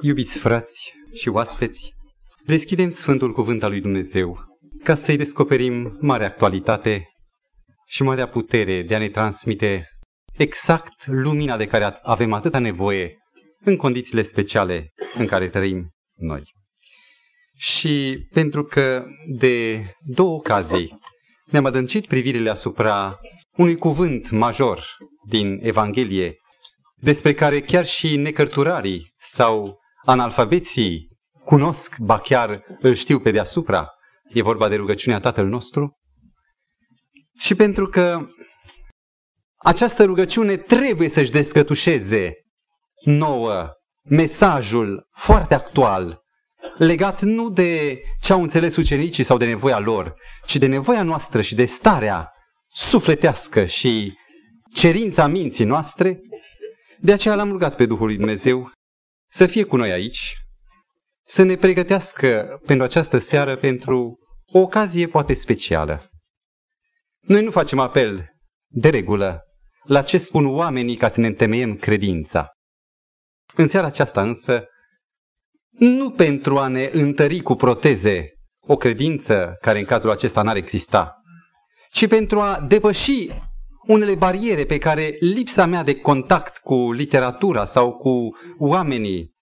Iubiți frați și oaspeți, deschidem Sfântul Cuvânt al lui Dumnezeu ca să-i descoperim marea actualitate și marea putere de a ne transmite exact lumina de care avem atâta nevoie în condițiile speciale în care trăim noi. Și pentru că de două ocazii ne-am adâncit privirile asupra unui cuvânt major din Evanghelie, despre care chiar și necărturarii sau analfabeții cunosc, ba chiar îl știu pe deasupra, e vorba de rugăciunea Tatăl nostru, și pentru că această rugăciune trebuie să-și descătușeze nouă mesajul foarte actual, legat nu de ce au înțeles ucenicii sau de nevoia lor, ci de nevoia noastră și de starea sufletească și cerința minții noastre. De aceea l-am rugat pe Duhul lui Dumnezeu să fie cu noi aici, să ne pregătească pentru această seară, pentru o ocazie poate specială. Noi nu facem apel, de regulă, la ce spun oamenii ca să ne întemeiem credința. În seara aceasta însă, nu pentru a ne întări cu proteze o credință care în cazul acesta n-ar exista, ci pentru a depăși unele bariere pe care lipsa mea de contact cu literatura sau cu oamenii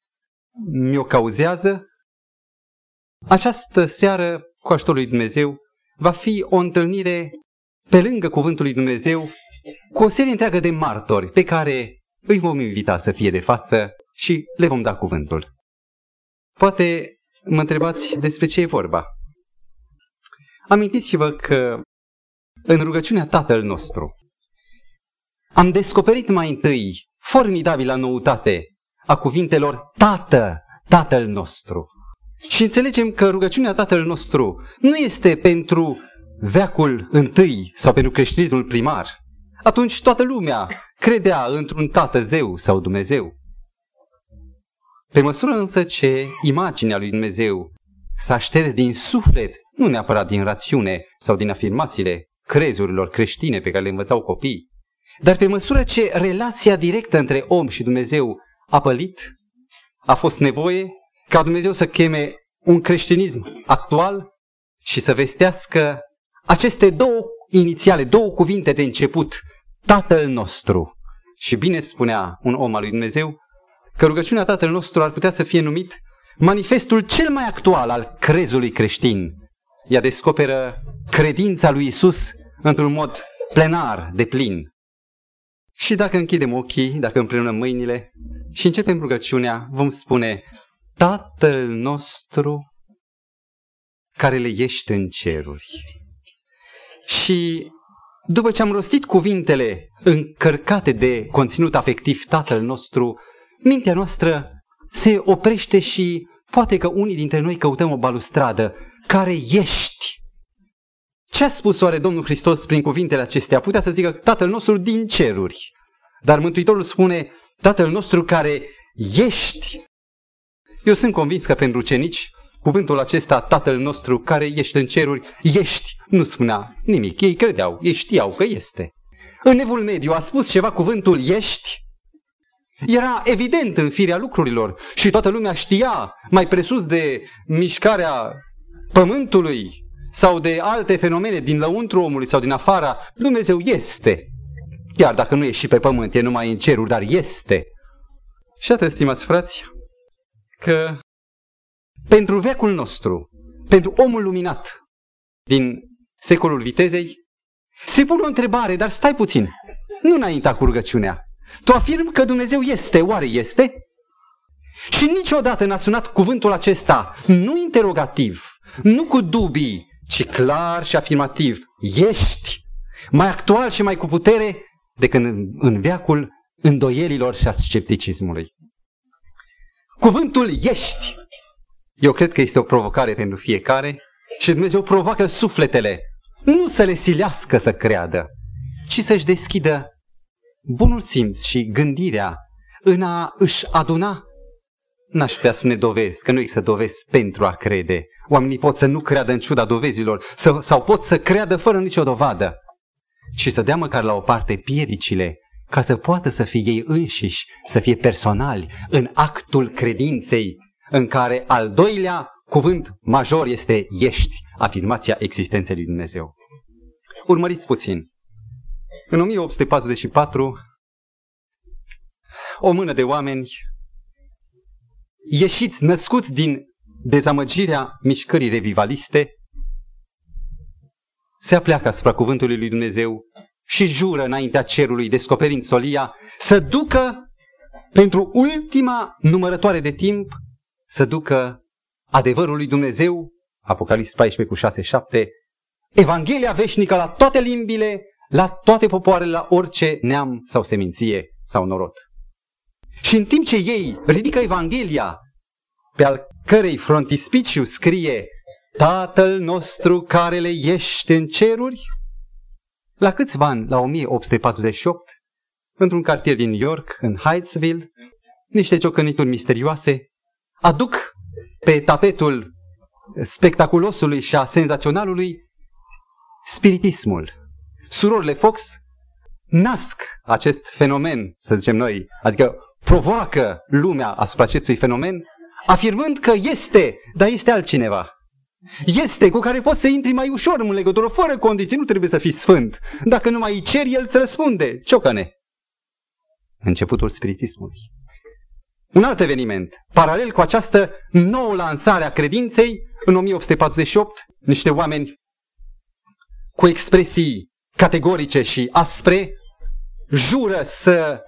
mi-o cauzează, această seară, cu ajutorul lui Dumnezeu, va fi o întâlnire pe lângă Cuvântul lui Dumnezeu cu o serie întreagă de martori pe care îi vom invita să fie de față și le vom da cuvântul. Poate mă întrebați despre ce e vorba. Amintiți-vă că în rugăciunea Tatăl nostru am descoperit mai întâi formidabila noutate a cuvintelor Tată, Tatăl nostru. Și înțelegem că rugăciunea Tatăl nostru nu este pentru veacul întâi sau pentru creștinismul primar. Atunci toată lumea credea într-un Tată Zeu sau Dumnezeu. Pe măsură însă ce imaginea lui Dumnezeu s-a șters din suflet, nu neapărat din rațiune sau din afirmațiile crezurilor creștine pe care le învățau copiii, dar pe măsură ce relația directă între om și Dumnezeu a pălit, a fost nevoie ca Dumnezeu să cheme un creștinism actual și să vestească aceste două inițiale, două cuvinte de început, Tatăl nostru. Și bine spunea un om al lui Dumnezeu că rugăciunea Tatăl nostru ar putea să fie numit manifestul cel mai actual al crezului creștin. Ea descoperă credința lui Iisus într-un mod plenar, de plin. Și dacă închidem ochii, dacă împreunăm mâinile și începem rugăciunea, vom spune: Tatăl nostru care leiești în ceruri. Și după ce am rostit cuvintele încărcate de conținut afectiv Tatăl nostru, mintea noastră se oprește și poate că unii dintre noi căutăm o balustradă. Care ești? Ce a spus oare Domnul Hristos prin cuvintele acestea? Putea să zică Tatăl nostru din ceruri. Dar Mântuitorul spune Tatăl nostru care ești. Eu sunt convins că pentru ucenici cuvântul acesta, Tatăl nostru care ești în ceruri, ești, nu spunea nimic. Ei credeau, ei știau că este. În Evul Mediu a spus ceva cuvântul ești? Era evident în firea lucrurilor și toată lumea știa, mai presus de mișcarea pământului sau de alte fenomene din lăuntru omului sau din afara, Dumnezeu este. Chiar dacă nu e și pe pământ, e numai în ceruri, dar este. Și atât, stimați frați, că pentru veacul nostru, pentru omul luminat din secolul vitezei, se pune o întrebare, dar stai puțin, nu înainta cu rugăciunea. Tu afirmi că Dumnezeu este, oare este? Și niciodată n-a sunat cuvântul acesta, nu interogativ, nu cu dubii, ci clar și afirmativ. Ești mai actual și mai cu putere decât în veacul îndoielilor și a scepticismului. Cuvântul ești, eu cred că este o provocare pentru fiecare și Dumnezeu provoacă sufletele, nu să le silească să creadă, ci să-și deschidă bunul simț și gândirea în a își aduna, n-aș putea spune dovezi, că nu există dovezi pentru a crede. Oamenii pot să nu creadă în ciuda dovezilor sau pot să creadă fără nicio dovadă, ci să dea măcar la o parte piedicile ca să poată să fie ei înșiși, să fie personali în actul credinței, în care al doilea cuvânt major este ești, afirmația existenței lui Dumnezeu. Urmăriți puțin. În 1844, o mână de oameni ieșiți, născuți din dezamăgirea mișcării revivaliste, se apleacă asupra cuvântului lui Dumnezeu și jură înaintea cerului, descoperind solia, să ducă, pentru ultima numărătoare de timp, să ducă adevărul lui Dumnezeu, Apocalipsa 14:6-7, Evanghelia veșnică la toate limbile, la toate popoarele, la orice neam sau seminție sau norod. Și în timp ce ei ridică Evanghelia, pe al cărei frontispiciu scrie Tatăl nostru care le ești în ceruri, la câțiva ani, la 1848, într-un cartier din New York, în Hydesville, niște ciocănituri misterioase aduc pe tapetul spectaculosului și a senzaționalului spiritismul. Surorile Fox nasc acest fenomen, să zicem noi, adică provoacă lumea asupra acestui fenomen, afirmând că este, dar este altcineva. Este cu care poți să intri mai ușor în legătură, fără condiții, nu trebuie să fii sfânt. Dacă nu mai ceri, el îți răspunde, ciocane. Începutul spiritismului. Un alt eveniment, paralel cu această nouă lansare a credinței, în 1848, niște oameni cu expresii categorice și aspre jură să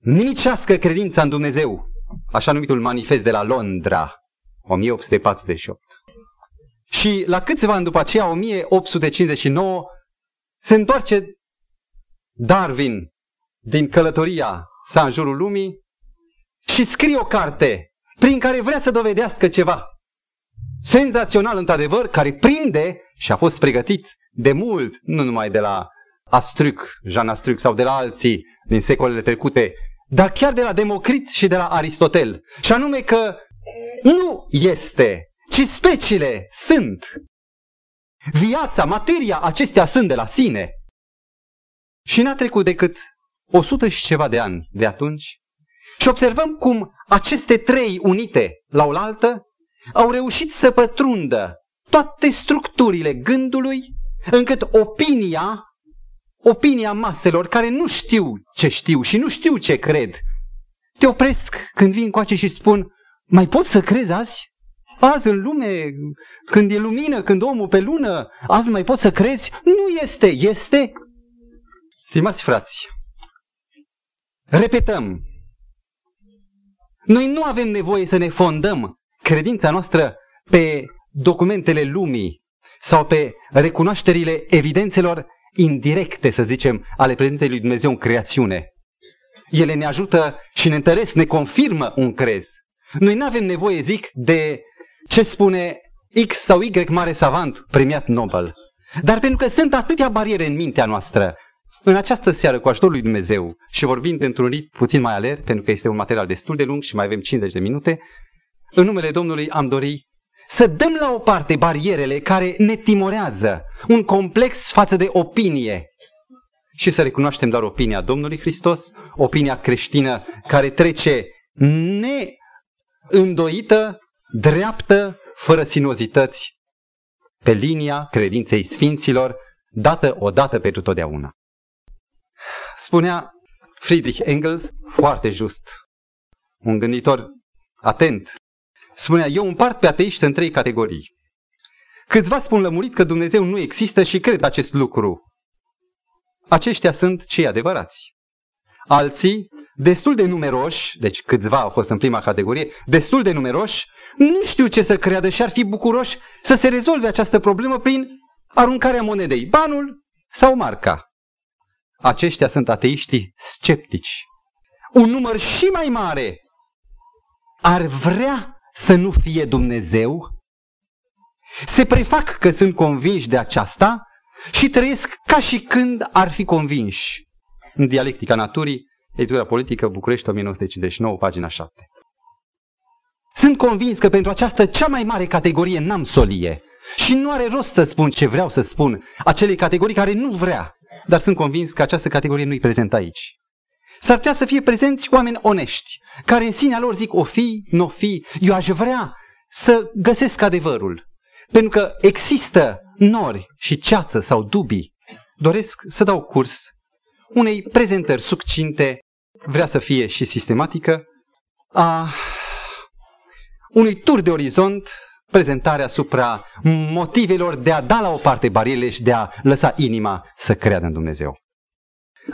nimicească credința în Dumnezeu, așa numitul manifest de la Londra, 1848. Și la câțiva ani după aceea, 1859, se întoarce Darwin din călătoria sa în jurul lumii și scrie o carte prin care vrea să dovedească ceva senzațional, într-adevăr, care prinde și a fost pregătit de mult, nu numai de la Astruc, Jean Astruc sau de la alții din secolele trecute, dar chiar de la Democrit și de la Aristotel. Și anume că nu este, ci speciile sunt. Viața, materia, acestea sunt de la sine. Și n-a trecut decât 100 și ceva de ani de atunci și observăm cum aceste trei unite la oaltă au reușit să pătrundă toate structurile gândului, încât opinia maselor care nu știu ce știu și nu știu ce cred, te opresc când vin coace și spun, mai poți să crezi azi? Azi în lume, când e lumină, când omul pe lună, azi mai poți să crezi? Nu este, este. Stimați frați, repetăm, noi nu avem nevoie să ne fondăm credința noastră pe documentele lumii sau pe recunoașterile evidențelor indirecte, să zicem, ale prezenței lui Dumnezeu în creațiune. Ele ne ajută și ne întăresc, ne confirmă un crez. Noi nu avem nevoie, zic, de ce spune X sau Y mare savant premiat Nobel. Dar pentru că sunt atâtea bariere în mintea noastră, în această seară, cu ajutorul lui Dumnezeu și vorbind într-un ritm puțin mai alert, pentru că este un material destul de lung și mai avem 50 de minute, în numele Domnului am dorit să dăm la o parte barierele care ne timorează, un complex față de opinie, și să recunoaștem doar opinia Domnului Hristos, opinia creștină care trece neîndoită, dreaptă, fără sinuozități, pe linia credinței sfinților, dată odată pentru totdeauna. Spunea Friedrich Engels, foarte just, un gânditor atent, spunea, eu împart pe ateiști în trei categorii. Câțiva spun lămurit că Dumnezeu nu există și cred acest lucru. Aceștia sunt cei adevărați. Alții, destul de numeroși, deci câțiva au fost în prima categorie, destul de numeroși, nu știu ce să creadă și ar fi bucuroși să se rezolve această problemă prin aruncarea monedei, banul sau marca. Aceștia sunt ateiștii sceptici. Un număr și mai mare ar vrea să nu fie Dumnezeu, se prefac că sunt convinși de aceasta și trăiesc ca și când ar fi convinși. În Dialectica Naturii, editura politică, București, 1959, pagina 7. Sunt convins că pentru această cea mai mare categorie n-am solie și nu are rost să spun ce vreau să spun acelei categorii care nu vrea, dar sunt convins că această categorie nu-i prezentă aici. S-ar putea să fie prezenți oameni onești, care în sinea lor zic o fi, n-o fi, eu aș vrea să găsesc adevărul. Pentru că există nori și ceață sau dubii. Doresc să dau curs unei prezentări succinte, vrea să fie și sistematică, a unui tur de orizont, prezentarea asupra motivelor de a da la o parte barierele și de a lăsa inima să creadă în Dumnezeu.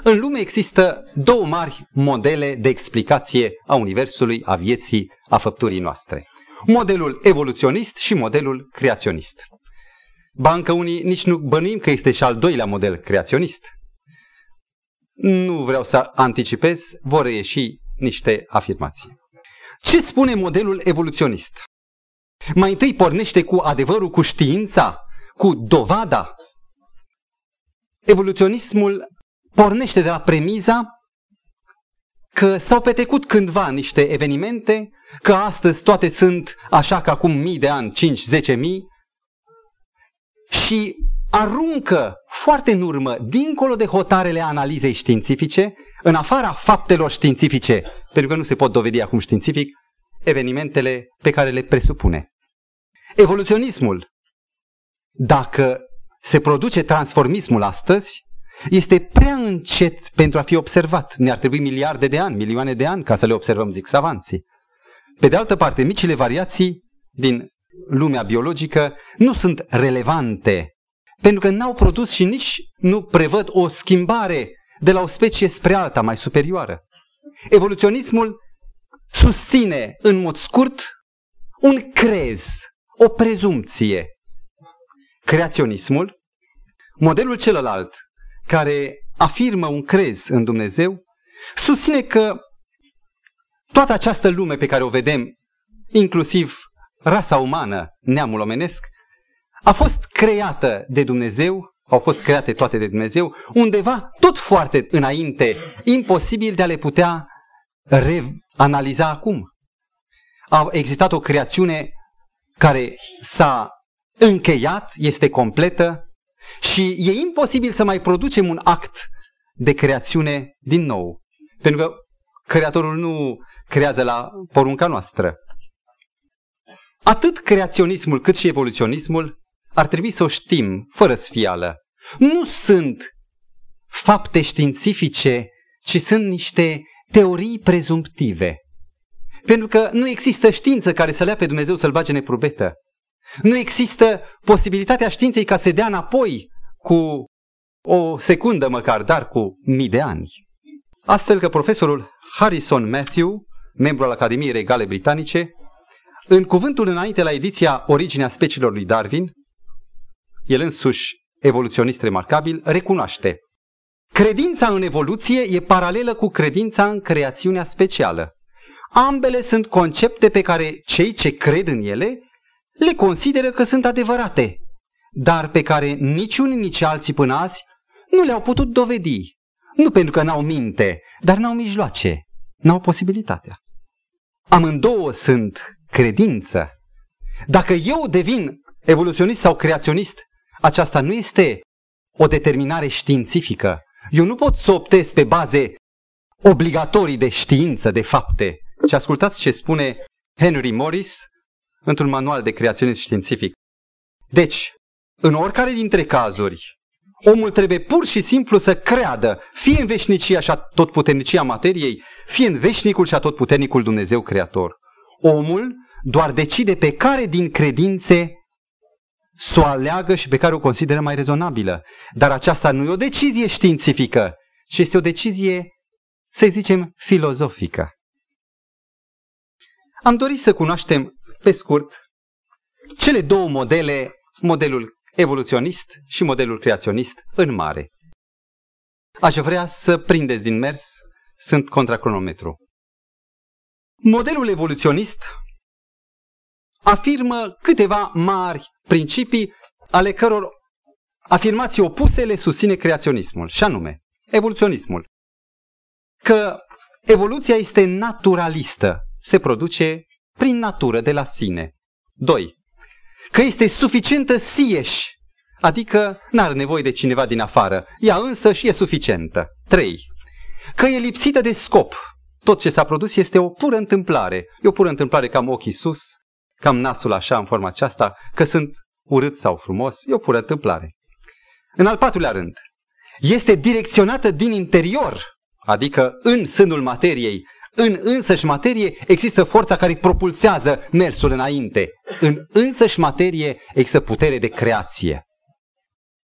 În lume există două mari modele de explicație a Universului, a vieții, a făpturii noastre. Modelul evoluționist și modelul creaționist. Ba încă unii nici nu bănuim că este și al doilea model creaționist. Nu vreau să anticipez, vor reieși niște afirmații. Ce spune modelul evoluționist? Mai întâi pornește cu adevărul, cu știința, cu dovada. Evoluționismul pornește de la premiza că s-au petrecut cândva niște evenimente, că astăzi toate sunt așa ca acum 1000 de ani, 5-10 mii, și aruncă foarte în urmă, dincolo de hotarele analizei științifice, în afara faptelor științifice, pentru că nu se pot dovedi acum științific, evenimentele pe care le presupune. Evoluționismul, dacă se produce transformismul astăzi, este prea încet pentru a fi observat. Ne-ar trebui miliarde de ani, milioane de ani ca să le observăm, zic savanții. Pe de altă parte, micile variații din lumea biologică nu sunt relevante, pentru că n-au produs și nici nu prevăd o schimbare de la o specie spre alta mai superioară. Evoluționismul susține în mod scurt un crez, o prezumție. Creaționismul, modelul celălalt, care afirmă un crez în Dumnezeu, susține că toată această lume pe care o vedem, inclusiv rasa umană, neamul omenesc, a fost creată de Dumnezeu, au fost create toate de Dumnezeu, undeva tot foarte înainte, imposibil de a le putea reanaliza acum. A existat o creațiune care s-a încheiat, este completă, și e imposibil să mai producem un act de creațiune din nou, pentru că Creatorul nu creează la porunca noastră. Atât creaționismul cât și evoluționismul ar trebui să o știm fără sfială. Nu sunt fapte științifice, ci sunt niște teorii prezumptive. Pentru că nu există știință care să lea pe Dumnezeu să-L bage neprubetă. Nu există posibilitatea științei ca să dea înapoi cu o secundă măcar, dar cu 1000 de ani. Astfel că profesorul Harrison Matthew, membru al Academiei Regale Britanice, în cuvântul înainte la ediția Originea speciilor lui Darwin, el însuși evoluționist remarcabil, recunoaște: credința în evoluție e paralelă cu credința în creațiunea specială. Ambele sunt concepte pe care cei ce cred în ele le consideră că sunt adevărate, dar pe care niciunii nici alții până azi nu le-au putut dovedi. Nu pentru că n-au minte, dar n-au mijloace, n-au posibilitatea. Amândouă sunt credință. Dacă eu devin evoluționist sau creaționist, aceasta nu este o determinare științifică. Eu nu pot să optez pe baze obligatorii de știință, de fapte. Și ascultați ce spune Henry Morris într-un manual de creaționism științific. Deci, în oricare dintre cazuri, omul trebuie pur și simplu să creadă, fie în veșnicia și atotputernicia materiei, fie în veșnicul și atotputernicul Dumnezeu Creator. Omul doar decide pe care din credințe s-o aleagă și pe care o consideră mai rezonabilă. Dar aceasta nu e o decizie științifică, ci este o decizie, să zicem, filozofică. Am dorit să cunoaștem, pe scurt, cele două modele, modelul evoluționist și modelul creaționist, în mare. Aș vrea să prindeți din mers, sunt contra cronometru. Modelul evoluționist afirmă câteva mari principii ale căror afirmații opuse le susține creaționismul, și anume evoluționismul, că evoluția este naturalistă, se produce prin natură, de la sine. 2. Că este suficientă sieși, adică n-are nevoie de cineva din afară, ea însă și e suficientă. 3. că e lipsită de scop. Tot ce s-a produs este o pură întâmplare. E o pură întâmplare că am ochii sus, că am nasul așa în forma aceasta, că sunt urât sau frumos. E o pură întâmplare. În al patrulea rând, este direcționată din interior, adică în sânul materiei, în însăși materie există forța care propulsează mersul înainte. În însăși materie există putere de creație.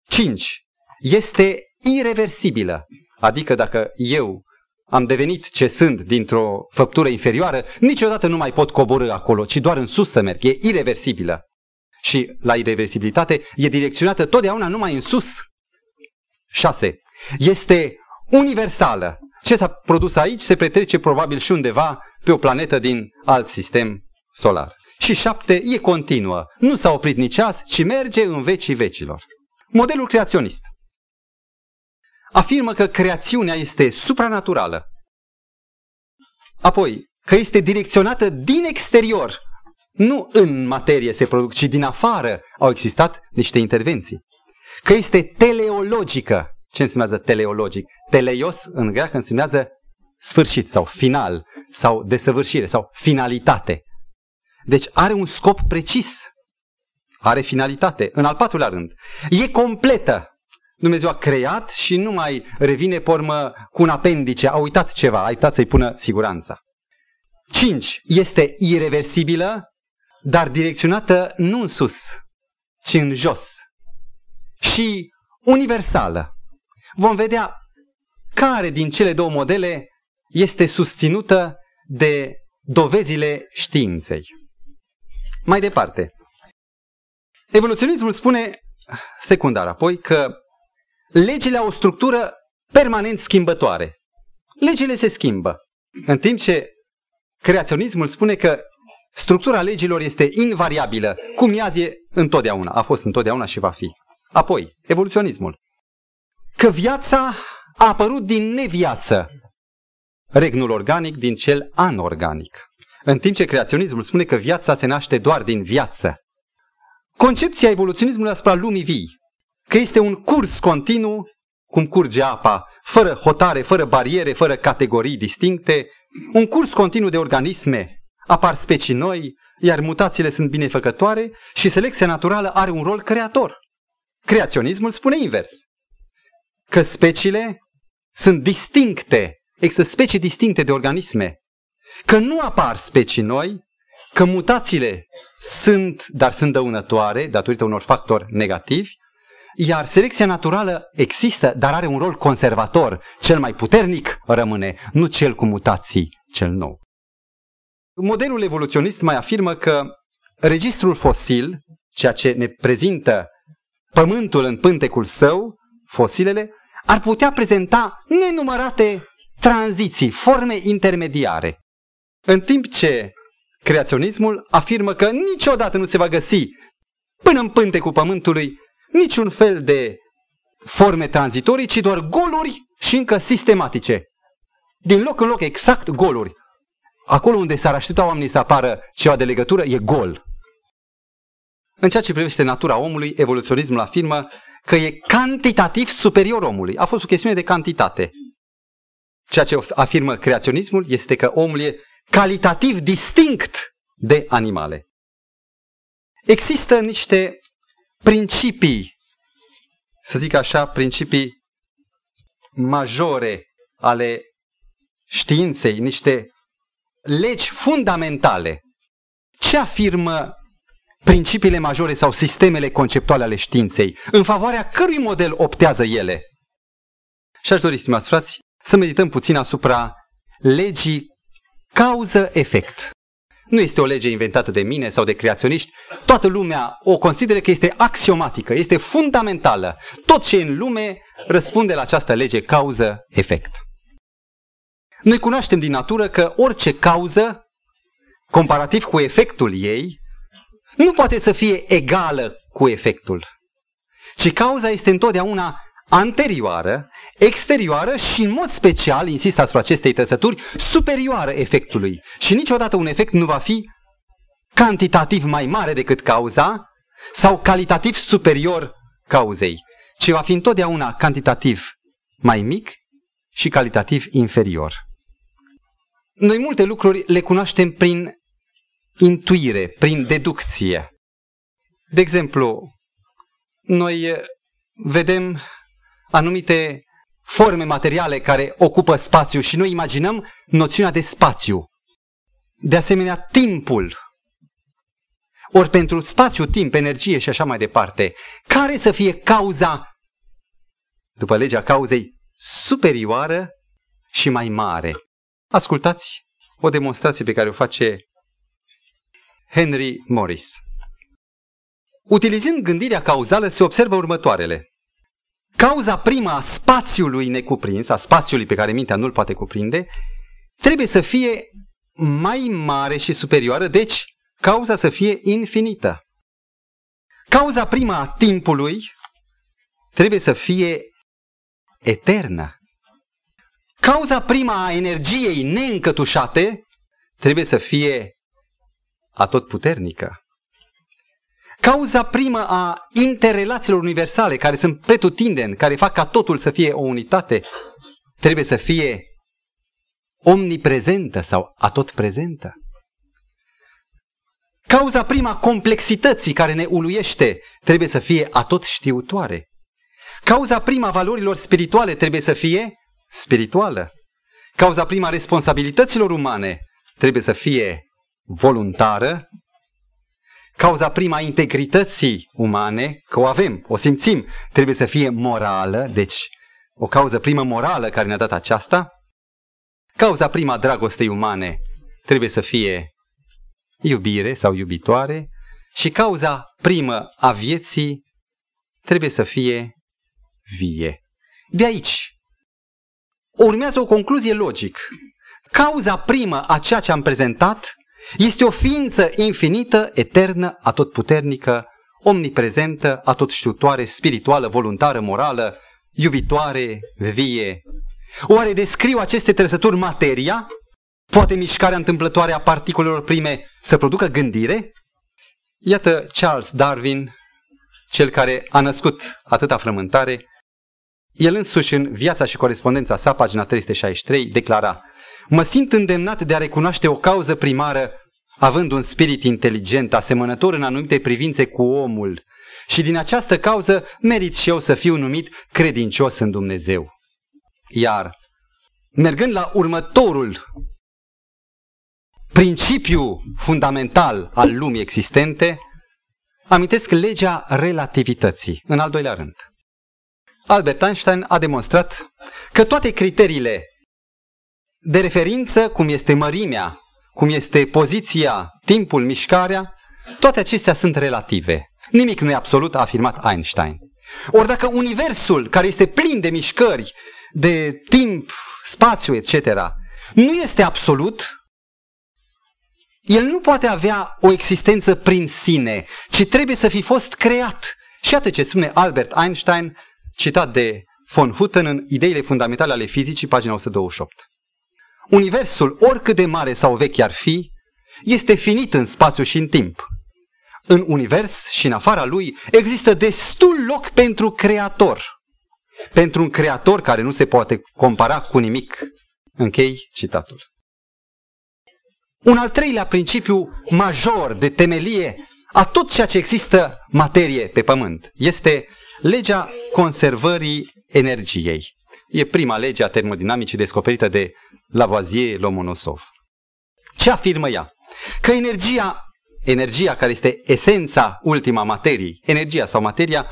5. Este ireversibilă, adică dacă eu am devenit ce sunt dintr-o făptură inferioară, niciodată nu mai pot coborî acolo, ci doar în sus să merg. E ireversibilă. Și la ireversibilitate e direcționată totdeauna numai în sus. 6. Este universală. Ce s-a produs aici se petrece probabil și undeva pe o planetă din alt sistem solar. Și 7. E continuă. Nu s-a oprit nici azi, ci merge în vecii vecilor. Modelul creaționist afirmă că creațiunea este supranaturală. Apoi, că este direcționată din exterior. Nu în materie se produc, ci din afară au existat niște intervenții. Că este teleologică. Ce înseamnă teleologic? Teleios în greacă înseamnă sfârșit sau final sau desăvârșire sau finalitate. Deci are un scop precis. Are finalitate. În al patrulea rând, e completă. Dumnezeu a creat și nu mai revine pe urmă cu un apendice. A uitat ceva, a uitat să-i pună siguranța. 5. Este ireversibilă, dar direcționată nu în sus, ci în jos. Și universală. Vom vedea care din cele două modele este susținută de dovezile științei. Mai departe, evoluționismul spune, secundar apoi, că legile au o structură permanent schimbătoare. Legile se schimbă, în timp ce creaționismul spune că structura legilor este invariabilă, cum ea e întotdeauna, a fost întotdeauna și va fi. Apoi, evoluționismul. Că viața a apărut din neviață, regnul organic din cel anorganic. În timp ce creaționismul spune că viața se naște doar din viață. Concepția evoluționismului asupra lumii vii, că este un curs continuu, cum curge apa, fără hotare, fără bariere, fără categorii distincte, un curs continuu de organisme, apar specii noi, iar mutațiile sunt binefăcătoare și selecția naturală are un rol creator. Creaționismul spune invers. Că speciile sunt distincte, există specii distincte de organisme, că nu apar specii noi, că mutațiile sunt, dar sunt dăunătoare datorită unor factori negativi, iar selecția naturală există, dar are un rol conservator, cel mai puternic rămâne, nu cel cu mutații, cel nou. Modelul evoluționist mai afirmă că registrul fosil, ceea ce ne prezintă pământul în pântecul său, fosilele, ar putea prezenta nenumărate tranziții, forme intermediare. În timp ce creaționismul afirmă că niciodată nu se va găsi până în pântecul pământului niciun fel de forme tranzitorii, ci doar goluri și încă sistematice. Din loc în loc exact goluri. Acolo unde s-ar aștepta oamenii să apară ceva de legătură e gol. În ceea ce privește natura omului, evoluționismul afirmă că e cantitativ superior omului. A fost o chestiune de cantitate. Ceea ce afirmă creaționismul este că omul e calitativ distinct de animale. Există niște principii, să zic așa, principii majore ale științei, niște legi fundamentale. Ce afirmă principiile majore sau sistemele conceptuale ale științei, în favoarea cărui model optează ele? Și aș dori, stimați frați, să medităm puțin asupra legii cauză-efect. Nu este o lege inventată de mine sau de creaționiști, toată lumea o consideră că este axiomatică, este fundamentală. Tot ce e în lume răspunde la această lege cauză-efect. Noi cunoaștem din natură că orice cauză, comparativ cu efectul ei, nu poate să fie egală cu efectul, ci cauza este întotdeauna anterioară, exterioară și în mod special, insist asupra acestei trăsături, superioară efectului. Și niciodată un efect nu va fi cantitativ mai mare decât cauza sau calitativ superior cauzei, ci va fi întotdeauna cantitativ mai mic și calitativ inferior. Noi multe lucruri le cunoaștem prin intuire, prin deducție. De exemplu, noi vedem anumite forme materiale care ocupă spațiu și noi imaginăm noțiunea de spațiu. De asemenea, timpul. Ori pentru spațiu, timp, energie și așa mai departe, care să fie cauza, după legea cauzei, superioară și mai mare? Ascultați o demonstrație pe care o face Henry Morris. Utilizând gândirea cauzală se observă următoarele. Cauza prima a spațiului necuprins, a spațiului pe care mintea nu-l poate cuprinde, trebuie să fie mai mare și superioară, deci cauza să fie infinită. Cauza prima a timpului trebuie să fie eternă. Cauza prima a energiei neîncătușate trebuie să fie atotputernică. Cauza primă a interrelațiilor universale, care sunt pretutindeni, care fac ca totul să fie o unitate, trebuie să fie omniprezentă sau atotprezentă. Cauza prima a complexității care ne uluiește trebuie să fie atotștiutoare. Cauza prima a valorilor spirituale trebuie să fie spirituală. Cauza prima a responsabilităților umane trebuie să fie voluntară. Cauza prima a integrității umane, că o avem, o simțim, trebuie să fie morală, deci o cauză primă morală care ne-a dat aceasta. Cauza prima a dragostei umane trebuie să fie iubire sau iubitoare și cauza primă a vieții trebuie să fie vie. De aici urmează o concluzie logică. Cauza primă a ceea ce am prezentat este o ființă infinită, eternă, atotputernică, omniprezentă, atotștiutoare, spirituală, voluntară, morală, iubitoare, vie. Oare descriu aceste trăsături materia? Poate mișcarea întâmplătoare a particulelor prime să producă gândire? Iată Charles Darwin, cel care a născut atâta frământare. El însuși în Viața și corespondența sa, pagina 363, declara: mă simt îndemnat de a recunoaște o cauză primară, având un spirit inteligent, asemănător în anumite privințe cu omul, și din această cauză merit și eu să fiu numit credincios în Dumnezeu. Iar, mergând la următorul principiu fundamental al lumii existente, amintesc legea relativității, în al doilea rând. Albert Einstein a demonstrat că toate criteriile de referință, cum este mărimea, cum este poziția, timpul, mișcarea, toate acestea sunt relative. Nimic nu e absolut, a afirmat Einstein. Ori dacă universul, care este plin de mișcări, de timp, spațiu, etc., nu este absolut, el nu poate avea o existență prin sine, ci trebuie să fi fost creat. Și atât ce spune Albert Einstein, citat de von Hutten în Ideile fundamentale ale fizicii, pagina 128. Universul, oricât de mare sau vechi ar fi, este finit în spațiu și în timp. În univers și în afara lui există destul loc pentru creator. Pentru un creator care nu se poate compara cu nimic. Închei citatul. Un al treilea principiu major de temelie a tot ceea ce există materie pe pământ este legea conservării energiei. E prima lege a termodinamicii descoperită de Lavoisier-Lomonosov. Ce afirmă ea? Că energia care este esența ultima materiei, energia sau materia,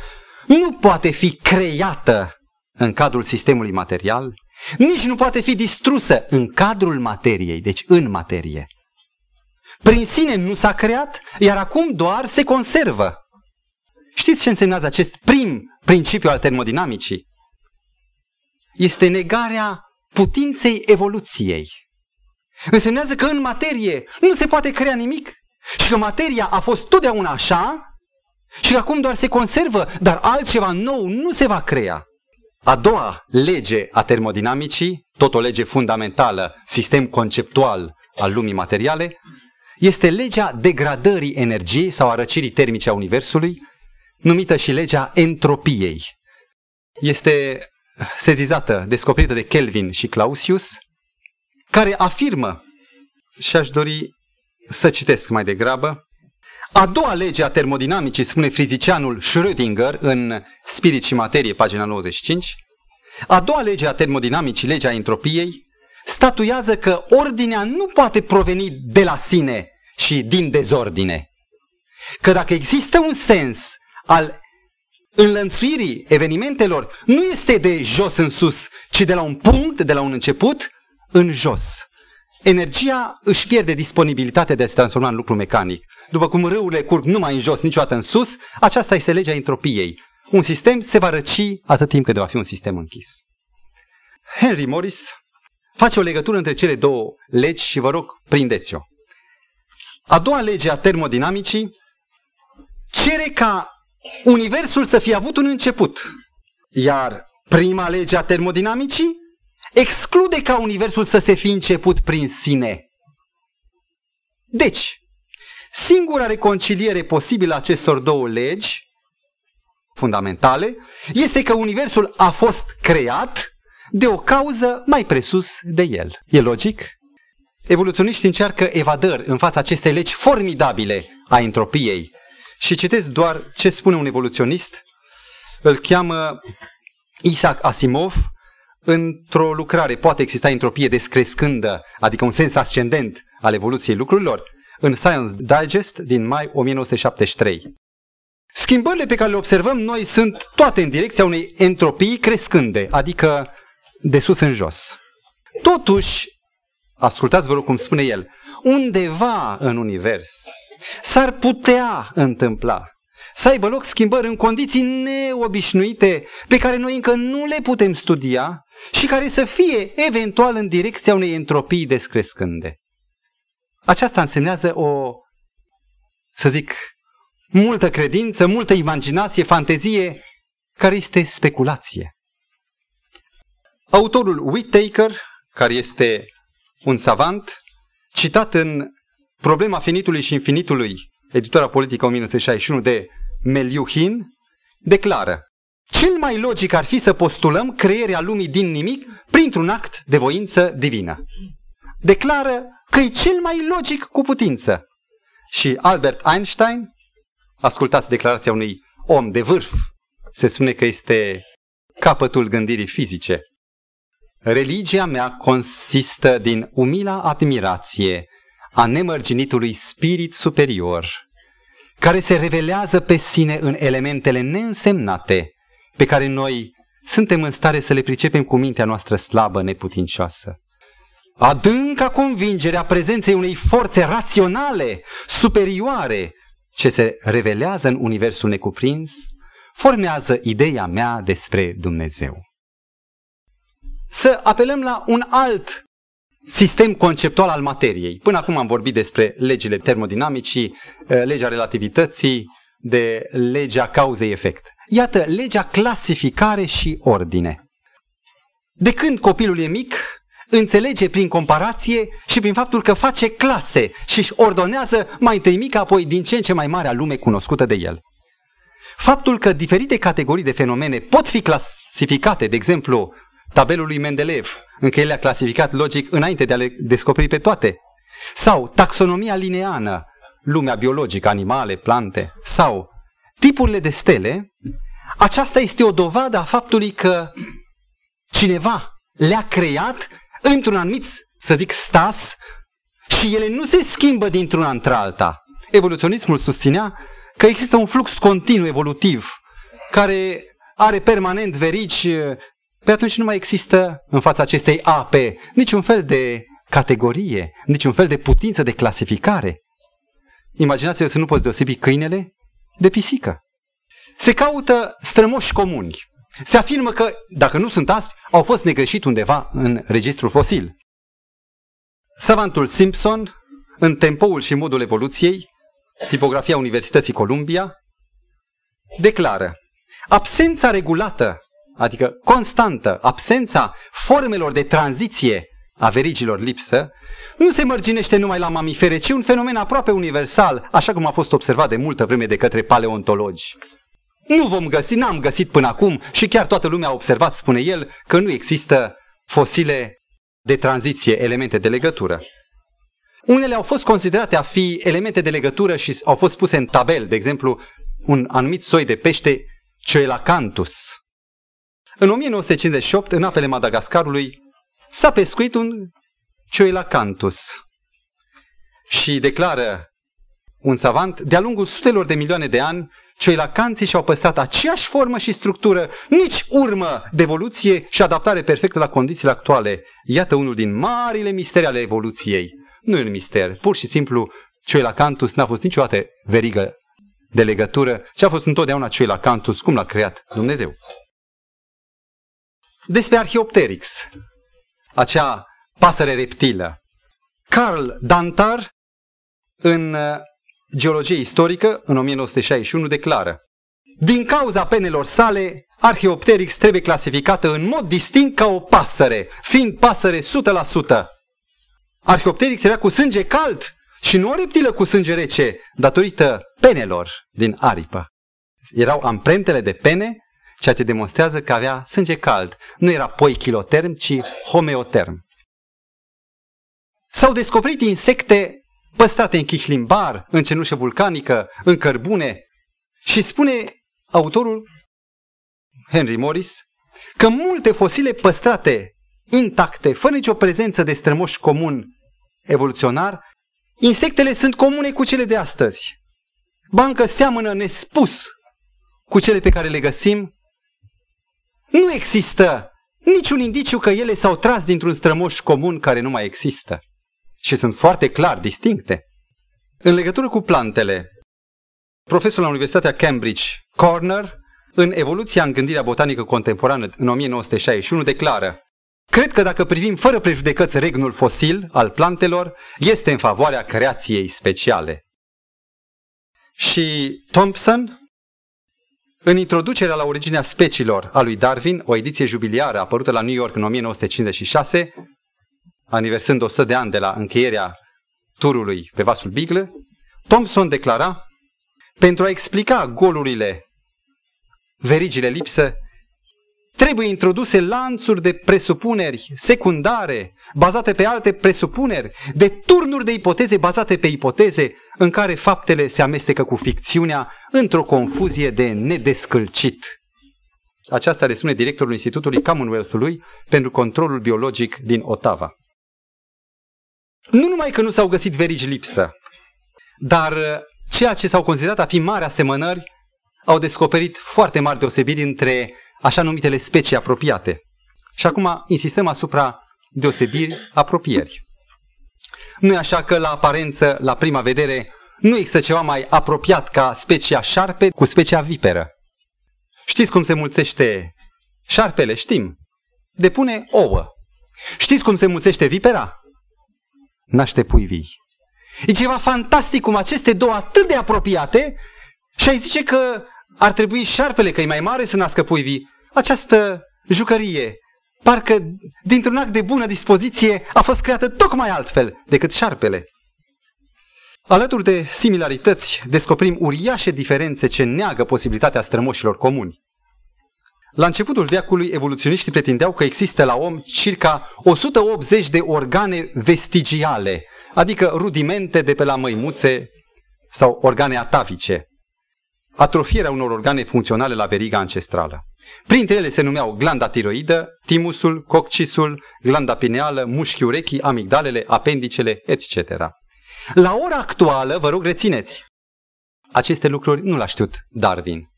nu poate fi creată în cadrul sistemului material, nici nu poate fi distrusă în cadrul materiei, deci în materie. Prin sine nu s-a creat, iar acum doar se conservă. Știți ce însemnează acest prim principiu al termodinamicii? Este negarea putinței evoluției. Însemnează că în materie nu se poate crea nimic și că materia a fost totdeauna așa și că acum doar se conservă, dar altceva nou nu se va crea. A doua lege a termodinamicii, tot o lege fundamentală, sistem conceptual al lumii materiale, este legea degradării energiei sau a răcirii termice a universului, numită și legea entropiei. Este sezizată, descoperită de Kelvin și Clausius, care afirmă, și aș dori să citesc mai degrabă, a doua lege a termodinamicii, spune fizicianul Schrödinger în Spirit și Materie, pagina 95, a doua lege a termodinamicii, legea entropiei, statuiază că ordinea nu poate proveni de la sine și din dezordine. Că dacă există un sens al înlănțuirii evenimentelor, nu este de jos în sus, ci de la un punct, de la un început, în jos. Energia își pierde disponibilitatea de a se transforma în lucru mecanic. După cum râurile curg numai în jos, niciodată în sus, aceasta este legea entropiei. Un sistem se va răci atât timp cât va fi un sistem închis. Henry Morris face o legătură între cele două legi și vă rog, prindeți-o. A doua lege a termodinamicii cere ca universul să fie avut un început, iar prima lege a termodinamicii exclude ca universul să se fi început prin sine. Deci, singura reconciliere posibilă a acestor două legi fundamentale este că universul a fost creat de o cauză mai presus de el. E logic? Evoluționiștii încearcă evadări în fața acestei legi formidabile a entropiei. Și citesc doar ce spune un evoluționist, îl cheamă Isaac Asimov, într-o lucrare Poate exista entropie descrescândă, adică un sens ascendent al evoluției lucrurilor, în Science Digest din mai 1973. Schimbările pe care le observăm noi sunt toate în direcția unei entropii crescânde, adică de sus în jos. Totuși, ascultați vă rog cum spune el, undeva în univers s-ar putea întâmpla să aibă loc schimbări în condiții neobișnuite pe care noi încă nu le putem studia și care să fie eventual în direcția unei entropii descrescânde. Aceasta însemnează o, să zic, multă credință, multă imaginație, fantezie, care este speculație. Autorul Whittaker, care este un savant, citat în Problema finitului și infinitului, editura Politică 1961 de Meliuhin, declară: cel mai logic ar fi să postulăm crearea lumii din nimic printr-un act de voință divină. Declară că e cel mai logic cu putință. Și Albert Einstein, ascultați declarația unui om de vârf, se spune că este capătul gândirii fizice. Religia mea consistă din umila admirație a nemărginitului spirit superior, care se revelează pe sine în elementele neînsemnate, pe care noi suntem în stare să le pricepem cu mintea noastră slabă, neputincioasă. Adânca convingerea prezenței unei forțe raționale, superioare, ce se revelează în universul necuprins, formează ideea mea despre Dumnezeu. Să apelăm la un alt sistem conceptual al materiei. Până acum am vorbit despre legile termodinamicii, legea relativității, de legea cauzei-efect. Iată, legea clasificare și ordine. De când copilul e mic, înțelege prin comparație și prin faptul că face clase și își ordonează mai întâi mica, apoi din ce în ce mai mare a lume cunoscută de el. Faptul că diferite categorii de fenomene pot fi clasificate, de exemplu, tabelul lui Mendeleev, încă el le-a clasificat logic înainte de a le descoperi pe toate, sau taxonomia lineană, lumea biologică, animale, plante, sau tipurile de stele, aceasta este o dovadă a faptului că cineva le-a creat într-un anumit, să zic, stas și ele nu se schimbă dintr-una într-alta. Evoluționismul susținea că există un flux continuu evolutiv care are permanent verici. Pe atunci nu mai există în fața acestei ape niciun fel de categorie, niciun fel de putință de clasificare. Imaginați-vă să nu poți deosebi câinele de pisică. Se caută strămoși comuni. Se afirmă că, dacă nu sunt azi, au fost negreșit undeva în registrul fosil. Savantul Simpson, în Tempoul și modul evoluției, tipografia Universității Columbia, declară: absența regulată, adică constantă, absența formelor de tranziție a verigilor lipsă, nu se mărginește numai la mamifere, ci un fenomen aproape universal, așa cum a fost observat de multă vreme de către paleontologi. Nu vom găsi, n-am găsit până acum și chiar toată lumea a observat, spune el, că nu există fosile de tranziție, elemente de legătură. Unele au fost considerate a fi elemente de legătură și au fost puse în tabel, de exemplu, un anumit soi de pește, Coelacanthus. În 1958, în apele Madagascarului, s-a pescuit un Coelacanthus și declară un savant, de-a lungul sutelor de milioane de ani, coelacanții și-au păstrat aceeași formă și structură, nici urmă de evoluție și adaptare perfectă la condițiile actuale. Iată unul din marile misteri ale evoluției. Nu e un mister, pur și simplu Coelacanthus n-a fost niciodată verigă de legătură, ci a fost întotdeauna Coelacanthus, cum l-a creat Dumnezeu. Despre Archaeopteryx, acea pasăre reptilă, Carl Dantar, în Geologie istorică, în 1961, declară: din cauza penelor sale, Archaeopteryx trebuie clasificată în mod distinct ca o pasăre, fiind pasăre 100%. Archaeopteryx era cu sânge cald și nu o reptilă cu sânge rece, datorită penelor din aripă. Erau amprentele de pene, ceea ce demonstrează că avea sânge cald. Nu era poichiloterm, ci homeoterm. S-au descoperit insecte păstrate în chihlimbar, în cenușă vulcanică, în cărbune, și spune autorul Henry Morris că multe fosile păstrate intacte, fără nicio prezență de strămoși comun evoluționar, insectele sunt comune cu cele de astăzi. Ba încă seamănă nespus cu cele pe care le găsim. Nu există niciun indiciu că ele s-au tras dintr-un strămoș comun care nu mai există. Și sunt foarte clar distincte. În legătură cu plantele, profesorul la Universitatea Cambridge, Corner, în Evoluția în gândirea botanică contemporană, în 1961, declară: cred că dacă privim fără prejudecăți regnul fosil al plantelor, este în favoarea creației speciale. Și Thompson, în Introducerea la originea speciilor a lui Darwin, o ediție jubiliară apărută la New York în 1956, aniversând 100 de ani de la încheierea turului pe vasul Beagle, Thompson declara: pentru a explica golurile, verigile lipsă, trebuie introduse lanțuri de presupuneri secundare, bazate pe alte presupuneri, de turnuri de ipoteze bazate pe ipoteze, în care faptele se amestecă cu ficțiunea într-o confuzie de nedescălcit. Aceasta le spune directorul Institutului Commonwealth-ului pentru Controlul Biologic din Ottawa. Nu numai că nu s-au găsit verigi lipsă, dar ceea ce s-au considerat a fi mari asemănări, au descoperit foarte mari deosebiri între așa numitele specii apropiate. Și acum insistăm asupra deosebiri, apropieri. Nu e așa că la aparență, la prima vedere, nu există ceva mai apropiat ca specia șarpe cu specia viperă. Știți cum se mulțește șarpele? Știm. Depune ouă. Știți cum se mulțește vipera? Naște pui vii. E ceva fantastic cum aceste două atât de apropiate, și ai zice că ar trebui șarpele, că e mai mare, să nască pui vii. Această jucărie, parcă dintr-un act de bună dispoziție, a fost creată tocmai altfel decât șarpele. Alături de similarități, descoperim uriașe diferențe ce neagă posibilitatea strămoșilor comuni. La începutul veacului, evoluționiștii pretindeau că există la om circa 180 de organe vestigiale, adică rudimente de pe la măimuțe sau organe atavice, atrofierea unor organe funcționale la veriga ancestrală. Printre ele se numeau glanda tiroidă, timusul, coccisul, glanda pineală, mușchii urechii, amigdalele, apendicele, etc. La ora actuală, vă rog, rețineți, aceste lucruri nu l-a știut Darwin.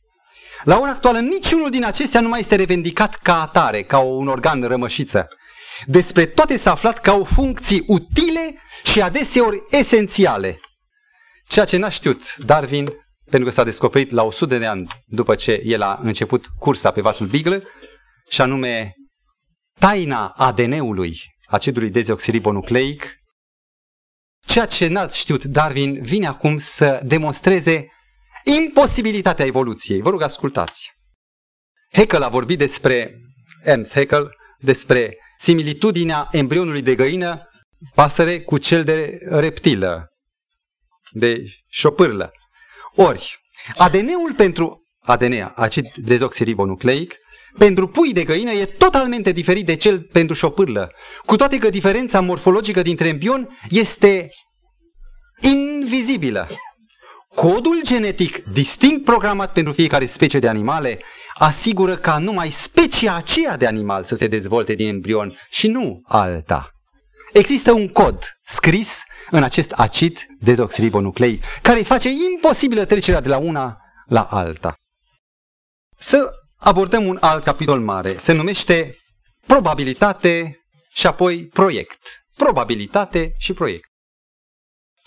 La ora actuală niciunul din acestea nu mai este revendicat ca atare, ca un organ rămășiță. Despre toate s-a aflat ca o funcții utile și adeseori esențiale. Ceea ce n-a știut Darwin, pentru că s-a descoperit la 100 de ani după ce el a început cursa pe vasul Beagle, și anume taina ADN-ului, acidului dezoxiribonucleic. Ceea ce n-a știut Darwin vine acum să demonstreze imposibilitatea evoluției. Vă rog, ascultați. Haeckel a vorbit despre, Ernst Haeckel, despre similitudinea embrionului de găină, pasăre, cu cel de reptilă, de șopârlă. Ori, ADN-ul pentru ADN, acid dezoxiribonucleic, pentru pui de găină e totalmente diferit de cel pentru șopârlă, cu toate că diferența morfologică dintre embrion este invizibilă. Codul genetic distinct programat pentru fiecare specie de animale asigură ca numai specia aceea de animal să se dezvolte din embrion și nu alta. Există un cod scris în acest acid dezoxiribonucleic care face imposibilă trecerea de la una la alta. Să abordăm un alt capitol mare. Se numește probabilitate și apoi proiect. Probabilitate și proiect.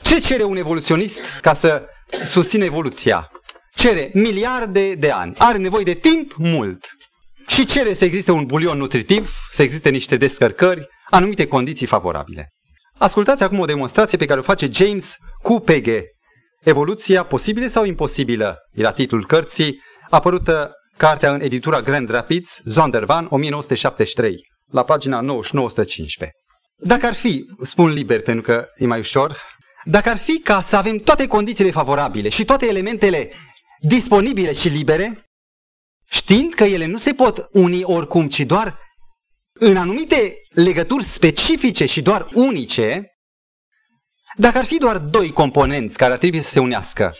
Ce cere un evoluționist ca să susțină evoluția? Cere miliarde de ani. Are nevoie de timp mult. Și cere să existe un bulion nutritiv, să existe niște descărcări, anumite condiții favorabile. Ascultați acum o demonstrație pe care o face James cu Pegge. Evoluția posibilă sau imposibilă? E la titlul cărții, apărută cartea în editura Grand Rapids, Zondervan, 1973, la pagina 9-915. Dacă ar fi, spun liber pentru că e mai ușor, dacă ar fi ca să avem toate condițiile favorabile și toate elementele disponibile și libere, știind că ele nu se pot uni oricum, ci doar în anumite legături specifice și doar unice, dacă ar fi doar doi componenți care ar trebui să se unească,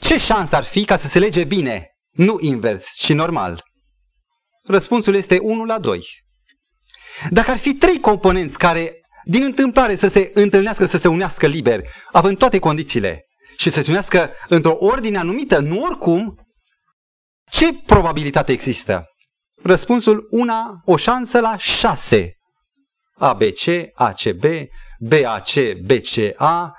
ce șansă ar fi ca să se lege bine, nu invers, ci normal? Răspunsul este 1 la 2. Dacă ar fi trei componenți care din întâmplare să se întâlnească, să se unească liber, având toate condițiile, și să se unească într-o ordine anumită, nu oricum, ce probabilitate există? Răspunsul: o șansă la 6. ABC, ACB, BAC, BCA,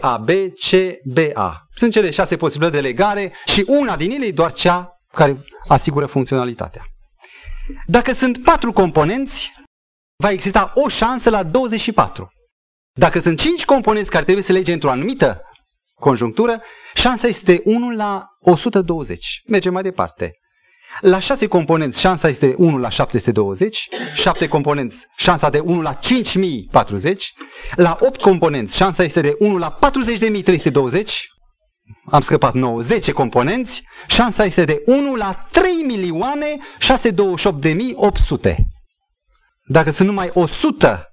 CAB, CBA. Sunt cele 6 posibilități de legare și una din ele e doar cea care asigură funcționalitatea. Dacă sunt 4 componenți, va exista o șansă la 24. Dacă sunt 5 componenți care trebuie să lege într-o anumită conjunctură, șansa este 1 la 120. Mergem mai departe. La 6 componenți șansa este 1 la 720, 7 componenți șansa de 1 la 5040, la 8 componenți șansa este de 1 la 40.320, am scăpat 10 componenți, șansa este de 1 la 3.628.800. Dacă sunt numai 100,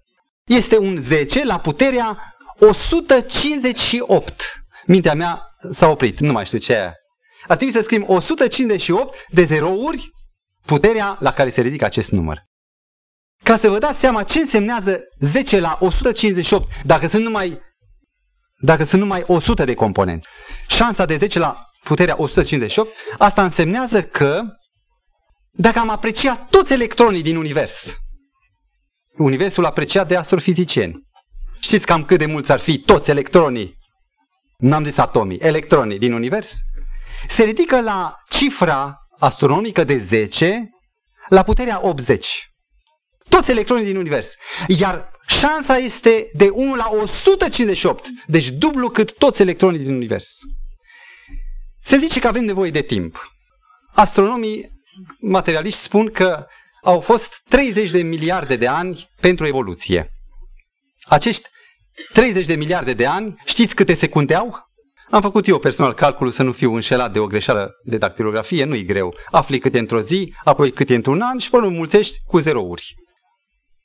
este un 10 la puterea 158. Mintea mea s-a oprit, nu mai știu ce e. Ar trebui să scriem 158 de zerouri, puterea la care se ridică acest număr. Ca să vă dați seama ce însemnează 10 la 158 dacă sunt numai 100 de componenți. Șansa de 10 la puterea 158, asta însemnează că dacă am apreciat toți electronii din univers, universul apreciat de astrofizicieni, știți cam cât de mulți ar fi toți electronii, n-am zis atomii, electronii din univers, se ridică la cifra astronomică de 10 la puterea 80. Toți electronii din univers. Iar șansa este de 1 la 158, deci dublu cât toți electronii din univers. Se zice că avem nevoie de timp. Astronomii materialiști spun că au fost 30 de miliarde de ani pentru evoluție. Acești 30 de miliarde de ani, știți câte secunde au? Am făcut eu personal calculul să nu fiu înșelat de o greșeală de dactilografie, nu-i greu. Afli cât e într-o zi, apoi cât e într-un an și până mulțești cu zerouri.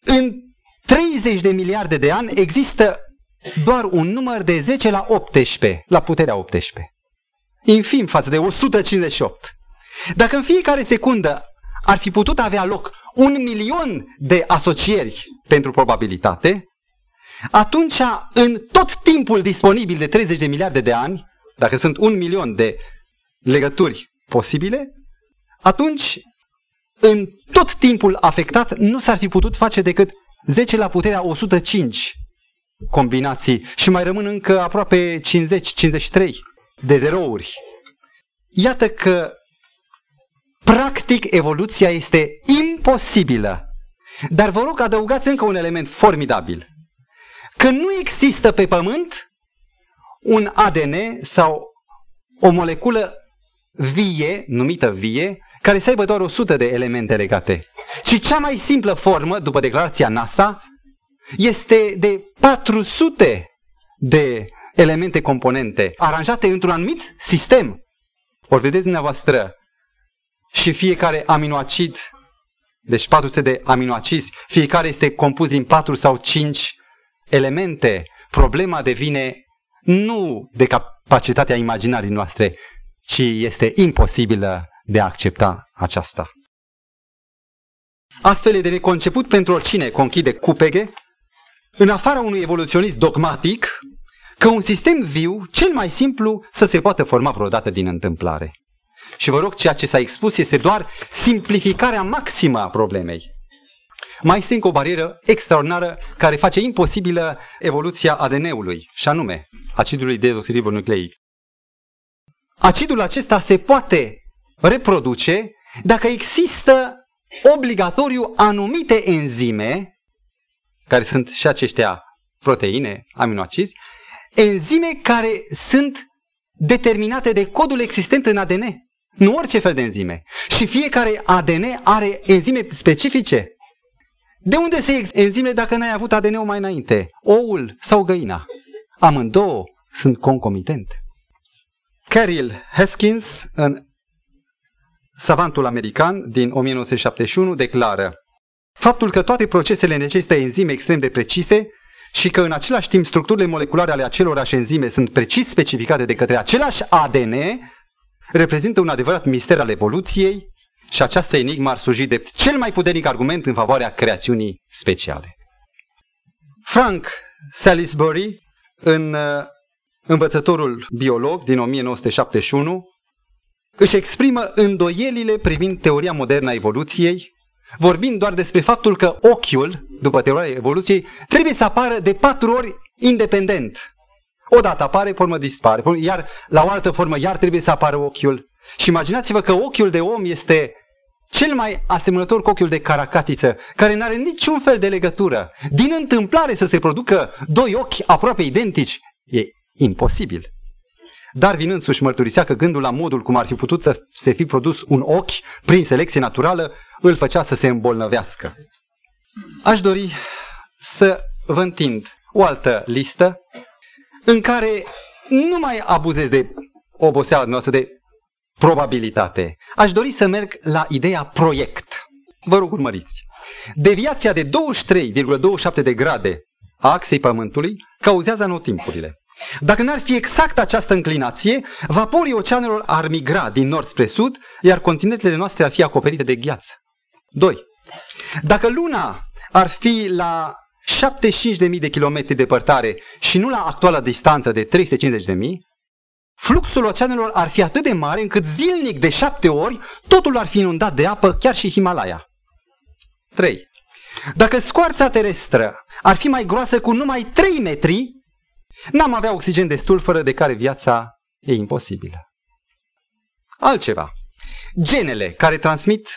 În 30 de miliarde de ani există doar un număr de 10 la 18, la puterea 18. Infim față de 158. Dacă în fiecare secundă ar fi putut avea loc 1.000.000 de asocieri pentru probabilitate, atunci, în tot timpul disponibil de 30 de miliarde de ani, dacă sunt 1.000.000 de legături posibile, atunci, în tot timpul afectat, nu s-ar fi putut face decât 10 la puterea 105 combinații și mai rămân încă aproape 50-53 de zerouri. Iată că, practic, evoluția este imposibilă. Dar vă rog, adăugați încă un element formidabil. Că nu există pe pământ un ADN sau o moleculă vie, numită vie, care să aibă doar 100 de elemente legate. Și cea mai simplă formă, după declarația NASA, este de 400 de elemente componente, aranjate într-un anumit sistem. Ori vedeți dumneavoastră și fiecare aminoacid, deci 400 de aminoacizi, fiecare este compus din 4 sau 5 elemente. Problema devine nu de capacitatea imaginarii noastre, ci este imposibilă de a accepta aceasta. Astfel e de neconceput pentru oricine, conchide Kupege, în afara unui evoluționist dogmatic, că un sistem viu, cel mai simplu, să se poată forma vreodată din întâmplare. Și vă rog, ceea ce s-a expus este doar simplificarea maximă a problemei. Mai este încă o barieră extraordinară care face imposibilă evoluția ADN-ului, și anume acidului deoxiribonucleic. Acidul acesta se poate reproduce dacă există obligatoriu anumite enzime, care sunt și aceștia proteine, aminoacizi, enzime care sunt determinate de codul existent în ADN. Nu orice fel de enzime. Și fiecare ADN are enzime specifice. De unde se iau enzime dacă n-ai avut ADN-ul mai înainte? Oul sau găina? Amândouă sunt concomitente. Carol Haskins, în Savantul American din 1971, declară: faptul că toate procesele necesită enzime extrem de precise și că în același timp structurile moleculare ale acelorași enzime sunt precis specificate de către același ADN reprezintă un adevărat mister al evoluției și această enigmă ar sluji drept cel mai puternic argument în favoarea creațiunii speciale. Frank Salisbury, în Învățătorul biolog din 1971, își exprimă îndoielile privind teoria modernă a evoluției, vorbind doar despre faptul că ochiul, după teoria evoluției, trebuie să apară de 4 ori independent. Odată apare, formă dispare, iar la o altă formă iar trebuie să apară ochiul. Și imaginați-vă că ochiul de om este cel mai asemănător cu ochiul de caracatiță, care nu are niciun fel de legătură. Din întâmplare să se producă 2 ochi aproape identici e imposibil. Darwin însuși mărturisea că gândul la modul cum ar fi putut să se fi produs un ochi prin selecție naturală îl făcea să se îmbolnăvească. Aș dori să vă întind o altă listă în care nu mai abuzez de oboseala noastră de probabilitate. Aș dori să merg la ideea proiect. Vă rog, urmăriți. Deviația de 23,27 de grade a axei Pământului cauzează anotimpurile. Dacă n-ar fi exact această înclinație, vaporii oceanelor ar migra din nord spre sud, iar continentele noastre ar fi acoperite de gheață. 2. Dacă Luna ar fi la 75.000 de kilometri departare și nu la actuala distanță de 350.000, fluxul oceanelor ar fi atât de mare încât zilnic de 7 ori totul ar fi inundat de apă, chiar și Himalaya. 3. Dacă scoarța terestră ar fi mai groasă cu numai 3 metri, n-am avea oxigen destul fără de care viața e imposibilă. Altceva. Genele care transmit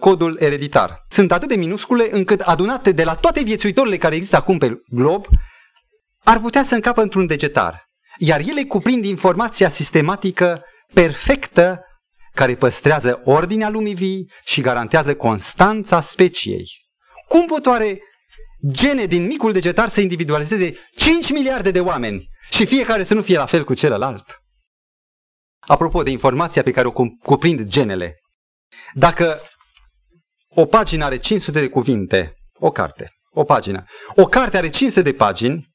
codul ereditar sunt atât de minuscule încât, adunate de la toate viețuitorile care există acum pe glob, ar putea să încapă într-un degetar, iar ele cuprind informația sistematică perfectă care păstrează ordinea lumii vii și garantează constanța speciei. Cum pot oare gene din micul degetar să individualizeze 5 miliarde de oameni și fiecare să nu fie la fel cu celălalt? Apropo de informația pe care o cuprind genele, dacă o pagină are 500 de cuvinte, o carte are 500 de pagini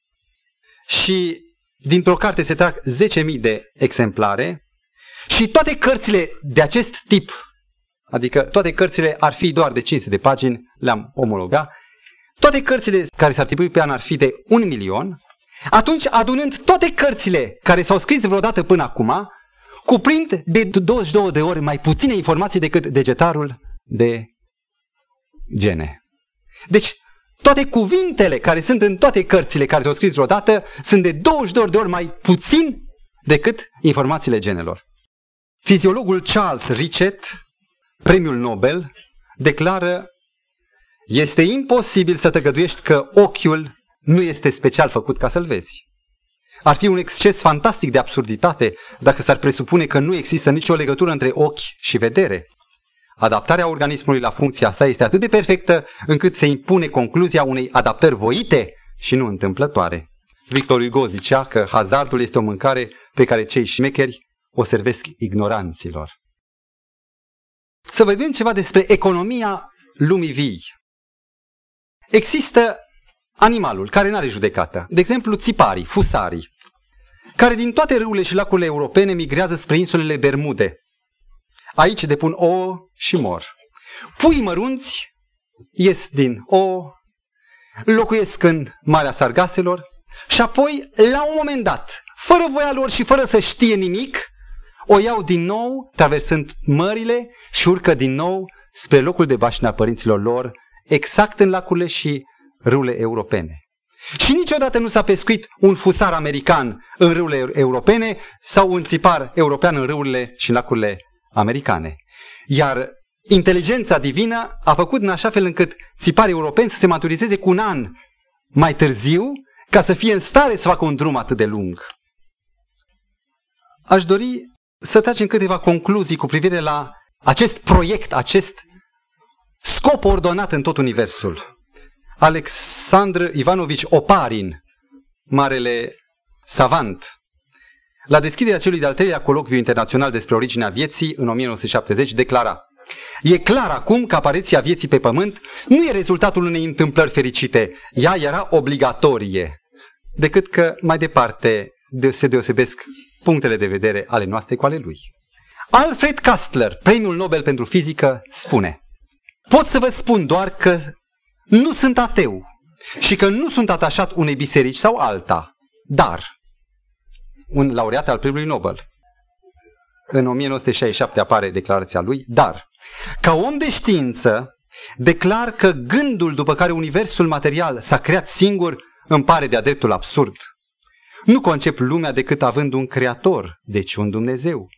și dintr-o carte se trag 10.000 de exemplare și toate cărțile de acest tip, adică toate cărțile ar fi doar de 500 de pagini, le-am omologat, toate cărțile care s-ar tipui pe an ar fi de 1.000.000, atunci, adunând toate cărțile care s-au scris vreodată până acum, cuprind de 22 de ori mai puține informații decât degetarul de gene. Deci, toate cuvintele care sunt în toate cărțile care s-au scris vreodată sunt de 22 de ori mai puțin decât informațiile genelor. Fiziologul Charles Richet, premiul Nobel, declară: este imposibil să tăgăduiești că ochiul nu este special făcut ca să-l vezi. Ar fi un exces fantastic de absurditate dacă s-ar presupune că nu există nicio legătură între ochi și vedere. Adaptarea organismului la funcția sa este atât de perfectă încât se impune concluzia unei adaptări voite și nu întâmplătoare. Victor Hugo zicea că hazardul este o mâncare pe care cei șmecheri o servesc ignoranților. să vedem ceva despre economia lumii vii. Există animalul care nu are judecată, de exemplu țiparii, fusarii, care din toate râurile și lacurile europene migrează spre insulele Bermude. Aici depun ouă și mor. Puii mărunți ies din ouă, locuiesc în Marea Sargaselor și apoi, la un moment dat, fără voia lor și fără să știe nimic, o iau din nou, traversând mările și urcă din nou spre locul de baștină a părinților lor, exact în lacurile și râurile europene. Și niciodată nu s-a pescuit un fusar american în râurile europene sau un țipar european în râurile și în lacurile americane. Iar inteligența divină a făcut în așa fel încât țiparii europeni să se maturizeze cu un an mai târziu ca să fie în stare să facă un drum atât de lung. Aș dori să tragem câteva concluzii cu privire la acest proiect, acest scop ordonat în tot universul. Alexandru Ivanovici Oparin, marele savant, la deschiderea celui de-al treilea colocviu internațional despre originea vieții în 1970 declara: e clar acum că apariția vieții pe pământ nu e rezultatul unei întâmplări fericite, ea era obligatorie. Decât că mai departe se deosebesc punctele de vedere ale noastre cu ale lui. Alfred Kastler, premiul Nobel pentru fizică, spune: pot să vă spun doar că nu sunt ateu și că nu sunt atașat unei biserici sau alta, dar, un laureat al premiului Nobel, în 1967 apare declarația lui, dar, ca om de știință, declar că gândul după care universul material s-a creat singur îmi pare de-a dreptul absurd. Nu concep lumea decât având un creator, deci un Dumnezeu.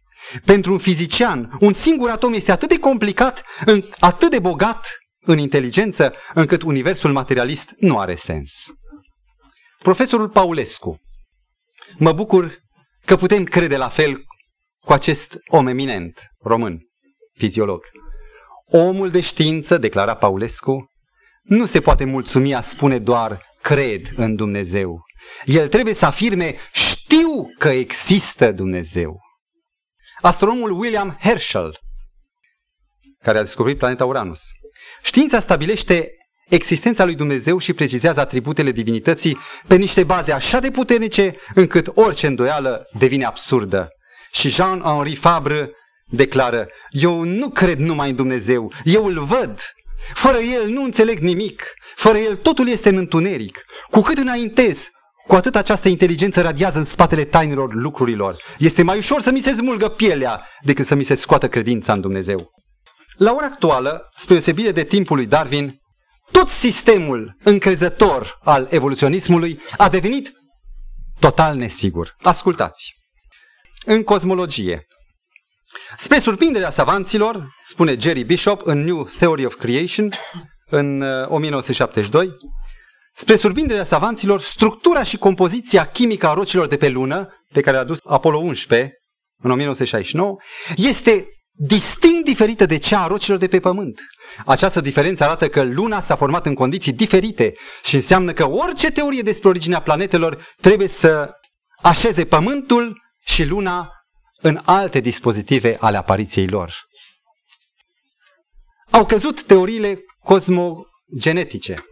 Pentru un fizician, un singur atom este atât de complicat, atât de bogat în inteligență, încât universul materialist nu are sens. Profesorul Paulescu. Mă bucur că putem crede la fel cu acest om eminent român, fiziolog. Omul de știință, declara Paulescu, nu se poate mulțumi a spune doar cred în Dumnezeu. El trebuie să afirme știu că există Dumnezeu. Astronomul William Herschel, care a descoperit planeta Uranus: știința stabilește existența lui Dumnezeu și precizează atributele divinității pe niște baze așa de puternice încât orice îndoială devine absurdă. Și Jean-Henri Fabre declară: eu nu cred numai în Dumnezeu, eu îl văd. Fără el nu înțeleg nimic, fără el totul este în întuneric. Cu cât înaintez, cu atât această inteligență radiază în spatele tainelor lucrurilor. Este mai ușor să mi se smulgă pielea decât să mi se scoată credința în Dumnezeu. La ora actuală, spre deosebire de timpul lui Darwin, tot sistemul încrezător al evoluționismului a devenit total nesigur. Ascultați! În cosmologie, spre surprinderea savanților, spune Jerry Bishop în New Theory of Creation, în 1972, spre surprinderea savanților, structura și compoziția chimică a roșilor de pe lună, pe care a dus Apollo 11 în 1969, este distinct diferită de cea a roșilor de pe pământ. Această diferență arată că luna s-a format în condiții diferite și înseamnă că orice teorie despre originea planetelor trebuie să așeze pământul și luna în alte dispozitive ale apariției lor. Au căzut teoriile cosmogenetice.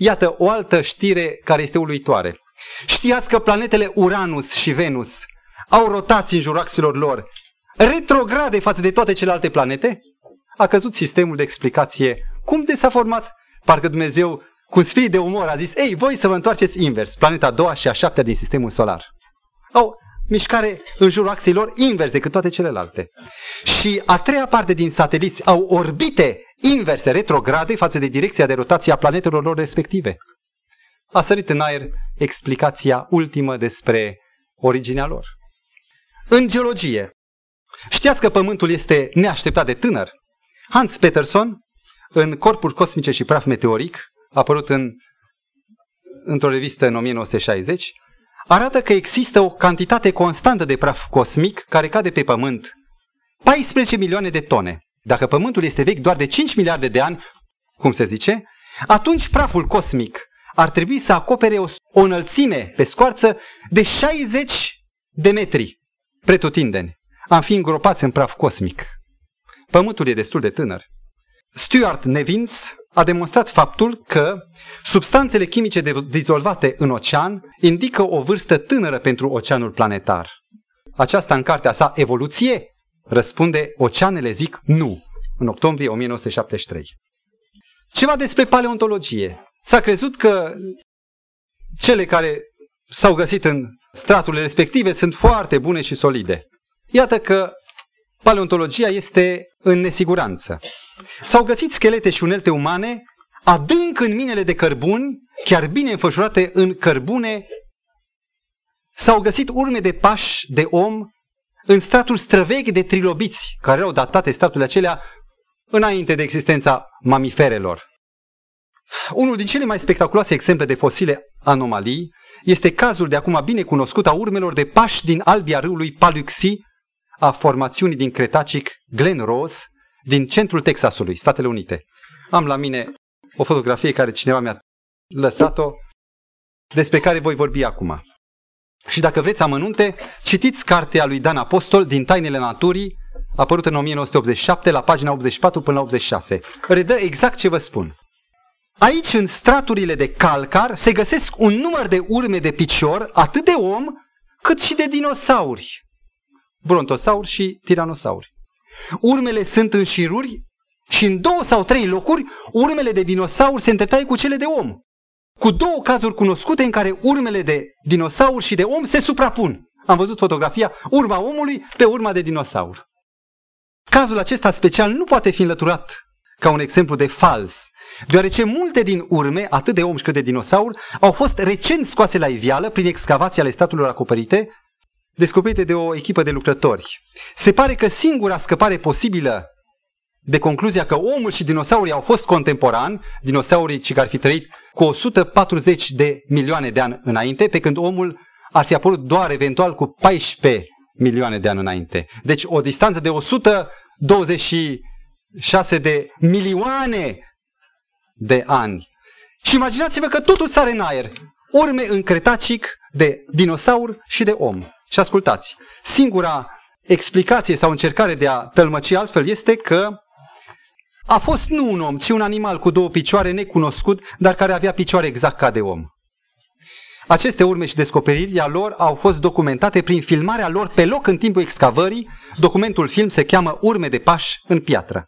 Iată o altă știre care este uluitoare. Știați că planetele Uranus și Venus au rotații în jurul axelor lor retrograde față de toate celelalte planete? A căzut sistemul de explicație. Cum de s-a format? Parcă Dumnezeu, cu spirit de umor, a zis: ei, voi să vă întoarceți invers, planeta a doua și a șaptea din sistemul solar. Au mișcare în jurul axei lor invers decât toate celelalte. Și a treia parte din sateliți au orbite inverse, retrograde, față de direcția de rotație a planetelor lor respective. A sărit în aer explicația ultimă despre originea lor. În geologie, știați că Pământul este neașteptat de tânăr? Hans Peterson, în Corpuri Cosmice și Praf Meteoric, apărut într-o revistă în 1960, arată că există o cantitate constantă de praf cosmic care cade pe Pământ, 14 milioane de tone. Dacă Pământul este vechi doar de 5 miliarde de ani, cum se zice, atunci praful cosmic ar trebui să acopere o înălțime pe scoarță de 60 de metri pretutindeni. Am fi îngropați în praf cosmic. Pământul e destul de tânăr. Stuart Nevins a demonstrat faptul că substanțele chimice dizolvate în ocean indică o vârstă tânără pentru oceanul planetar. Aceasta în cartea sa Evoluție răspunde Oceanele zic nu, în octombrie 1973. Ceva despre paleontologie. S-a crezut că cele care s-au găsit în straturile respective sunt foarte bune și solide. Iată că paleontologia este în nesiguranță. S-au găsit schelete și unelte umane adânc în minele de cărbuni, chiar bine înfășurate în cărbune. S-au găsit urme de pași de om în straturi străvechi de trilobiți, care erau datate straturile acelea înainte de existența mamiferelor. Unul din cele mai spectaculoase exemple de fosile anomalii este cazul de acum bine cunoscut a urmelor de pași din albia râului Paluxy, a formațiunii din cretacic Glen Rose, din centrul Texasului, Statele Unite. Am la mine o fotografie care cineva mi-a lăsat-o, despre care voi vorbi acum. Și dacă vreți amănunte, citiți cartea lui Dan Apostol din Tainele Naturii, apărută în 1987, la pagina 84 până la 86. Redă exact ce vă spun. Aici, în straturile de calcar, se găsesc un număr de urme de picior, atât de om, cât și de dinosauri, brontosauri și tiranosauri. Urmele sunt în șiruri și în 2 sau 3 locuri urmele de dinosauri se întătaie cu cele de om, cu 2 cazuri cunoscute în care urmele de dinosauri și de om se suprapun. Am văzut fotografia, urma omului pe urma de dinosaur. Cazul acesta special nu poate fi înlăturat ca un exemplu de fals, deoarece multe din urme, atât de om cât de dinosaur, au fost recent scoase la iveală prin excavații ale staturilor acoperite, descoperite de o echipă de lucrători. Se pare că singura scăpare posibilă de concluzia că omul și dinosaurii au fost contemporani, dinosaurii ci că ar fi trăit cu 140 de milioane de ani înainte, pe când omul ar fi apărut doar eventual cu 14 milioane de ani înainte. Deci o distanță de 126 de milioane de ani. Și imaginați-vă că totul sare în aer. Urme în cretacic de dinosaur și de om. Și ascultați, singura explicație sau încercare de a tălmăci altfel este că a fost nu un om, ci un animal cu 2 picioare necunoscut, dar care avea picioare exact ca de om. Aceste urme și descoperirile lor au fost documentate prin filmarea lor pe loc în timpul excavării. Documentul film se cheamă Urme de pași în piatră.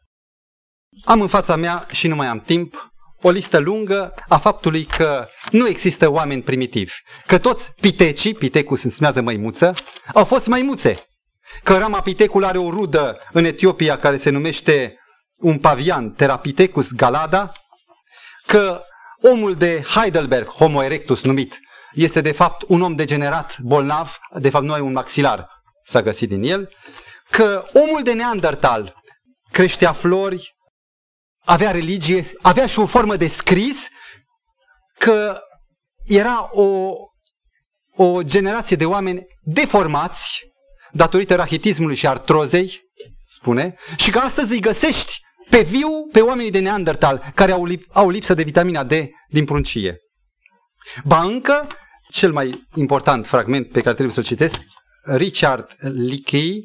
Am în fața mea, și nu mai am timp, o listă lungă a faptului că nu există oameni primitivi, că toți pitecii, pitecus înseamnă măimuță, au fost măimuțe, că rama pitecul are o rudă în Etiopia care se numește un pavian, Therapithecus galada, că omul de Heidelberg, Homo erectus numit, este de fapt un om degenerat, bolnav, de fapt nu ai un maxilar, s-a găsit din el, că omul de Neandertal creștea flori, avea religie, avea și o formă de scris, că era o generație de oameni deformați datorită rahitismului și artrozei, spune, și că astăzi îi găsești pe viu pe oamenii de Neandertal, care au lipsă de vitamina D din pruncie. Ba încă, cel mai important fragment pe care trebuie să-l citesc, Richard Leakey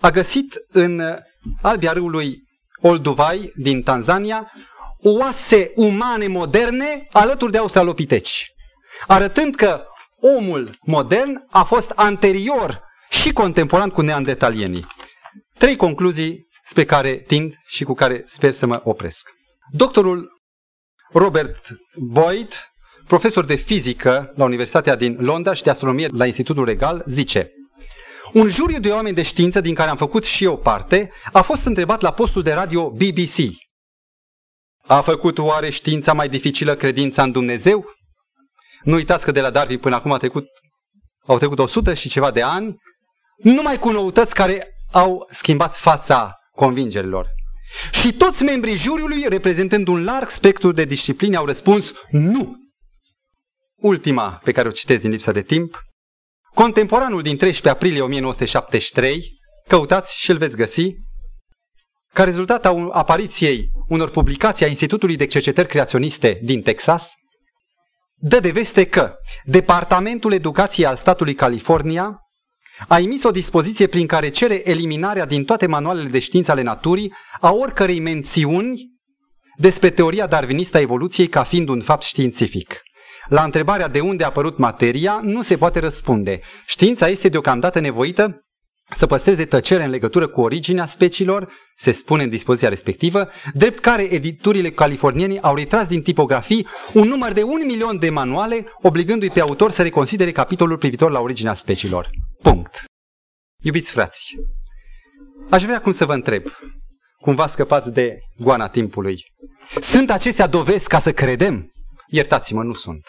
a găsit în albia râului Olduvai din Tanzania oase umane moderne alături de australopiteci, arătând că omul modern a fost anterior și contemporan cu neandertalienii. 3 concluzii spre care tind și cu care sper să mă opresc. Doctorul Robert Boyd, profesor de fizică la Universitatea din Londra și de astronomie la Institutul Regal, zice: un juriu de oameni de știință, din care am făcut și eu parte, a fost întrebat la postul de radio BBC: a făcut oare știința mai dificilă credința în Dumnezeu? Nu uitați că de la Darwin până acum au trecut 100 și ceva de ani, numai cu noutăți care au schimbat fața convingerilor. Și toți membrii juriului, reprezentând un larg spectru de discipline, au răspuns nu. Ultima pe care o citesc din lipsa de timp. Contemporanul din 13 aprilie 1973, căutați și îl veți găsi, ca rezultat a apariției unor publicații a Institutului de Cercetări Creaționiste din Texas, dă de veste că Departamentul Educației al statului California A emis o dispoziție prin care cere eliminarea din toate manualele de știință ale naturii a oricărei mențiuni despre teoria darwinistă a evoluției ca fiind un fapt științific. La întrebarea de unde a apărut materia nu se poate răspunde. Știința este deocamdată nevoită să păstreze tăcere în legătură cu originea speciilor, se spune în dispoziția respectivă, drept care editurile californiene au retras din tipografii un număr de 1.000.000 de manuale, obligându-i pe autor să reconsidere capitolul privitor la originea speciilor. Punct. Iubiți frați, aș vrea acum să vă întreb, cumva scăpați de goana timpului, sunt acestea dovezi ca să credem? Iertați-mă, nu sunt.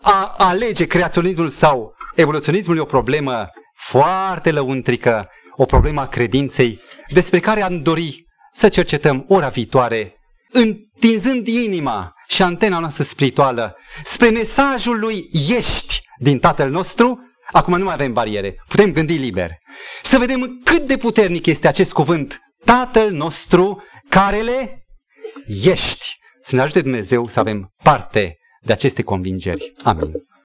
A alege creaționismul sau evoluționismul e o problemă foarte lăuntrică, o problemă a credinței, despre care am dori să cercetăm ora viitoare, întinzând inima și antena noastră spirituală spre mesajul lui Ești din Tatăl nostru. Acum nu mai avem bariere, putem gândi liber. Să vedem cât de puternic este acest cuvânt, Tatăl nostru, carele ești. Să ne ajute Dumnezeu să avem parte de aceste convingeri. Amin.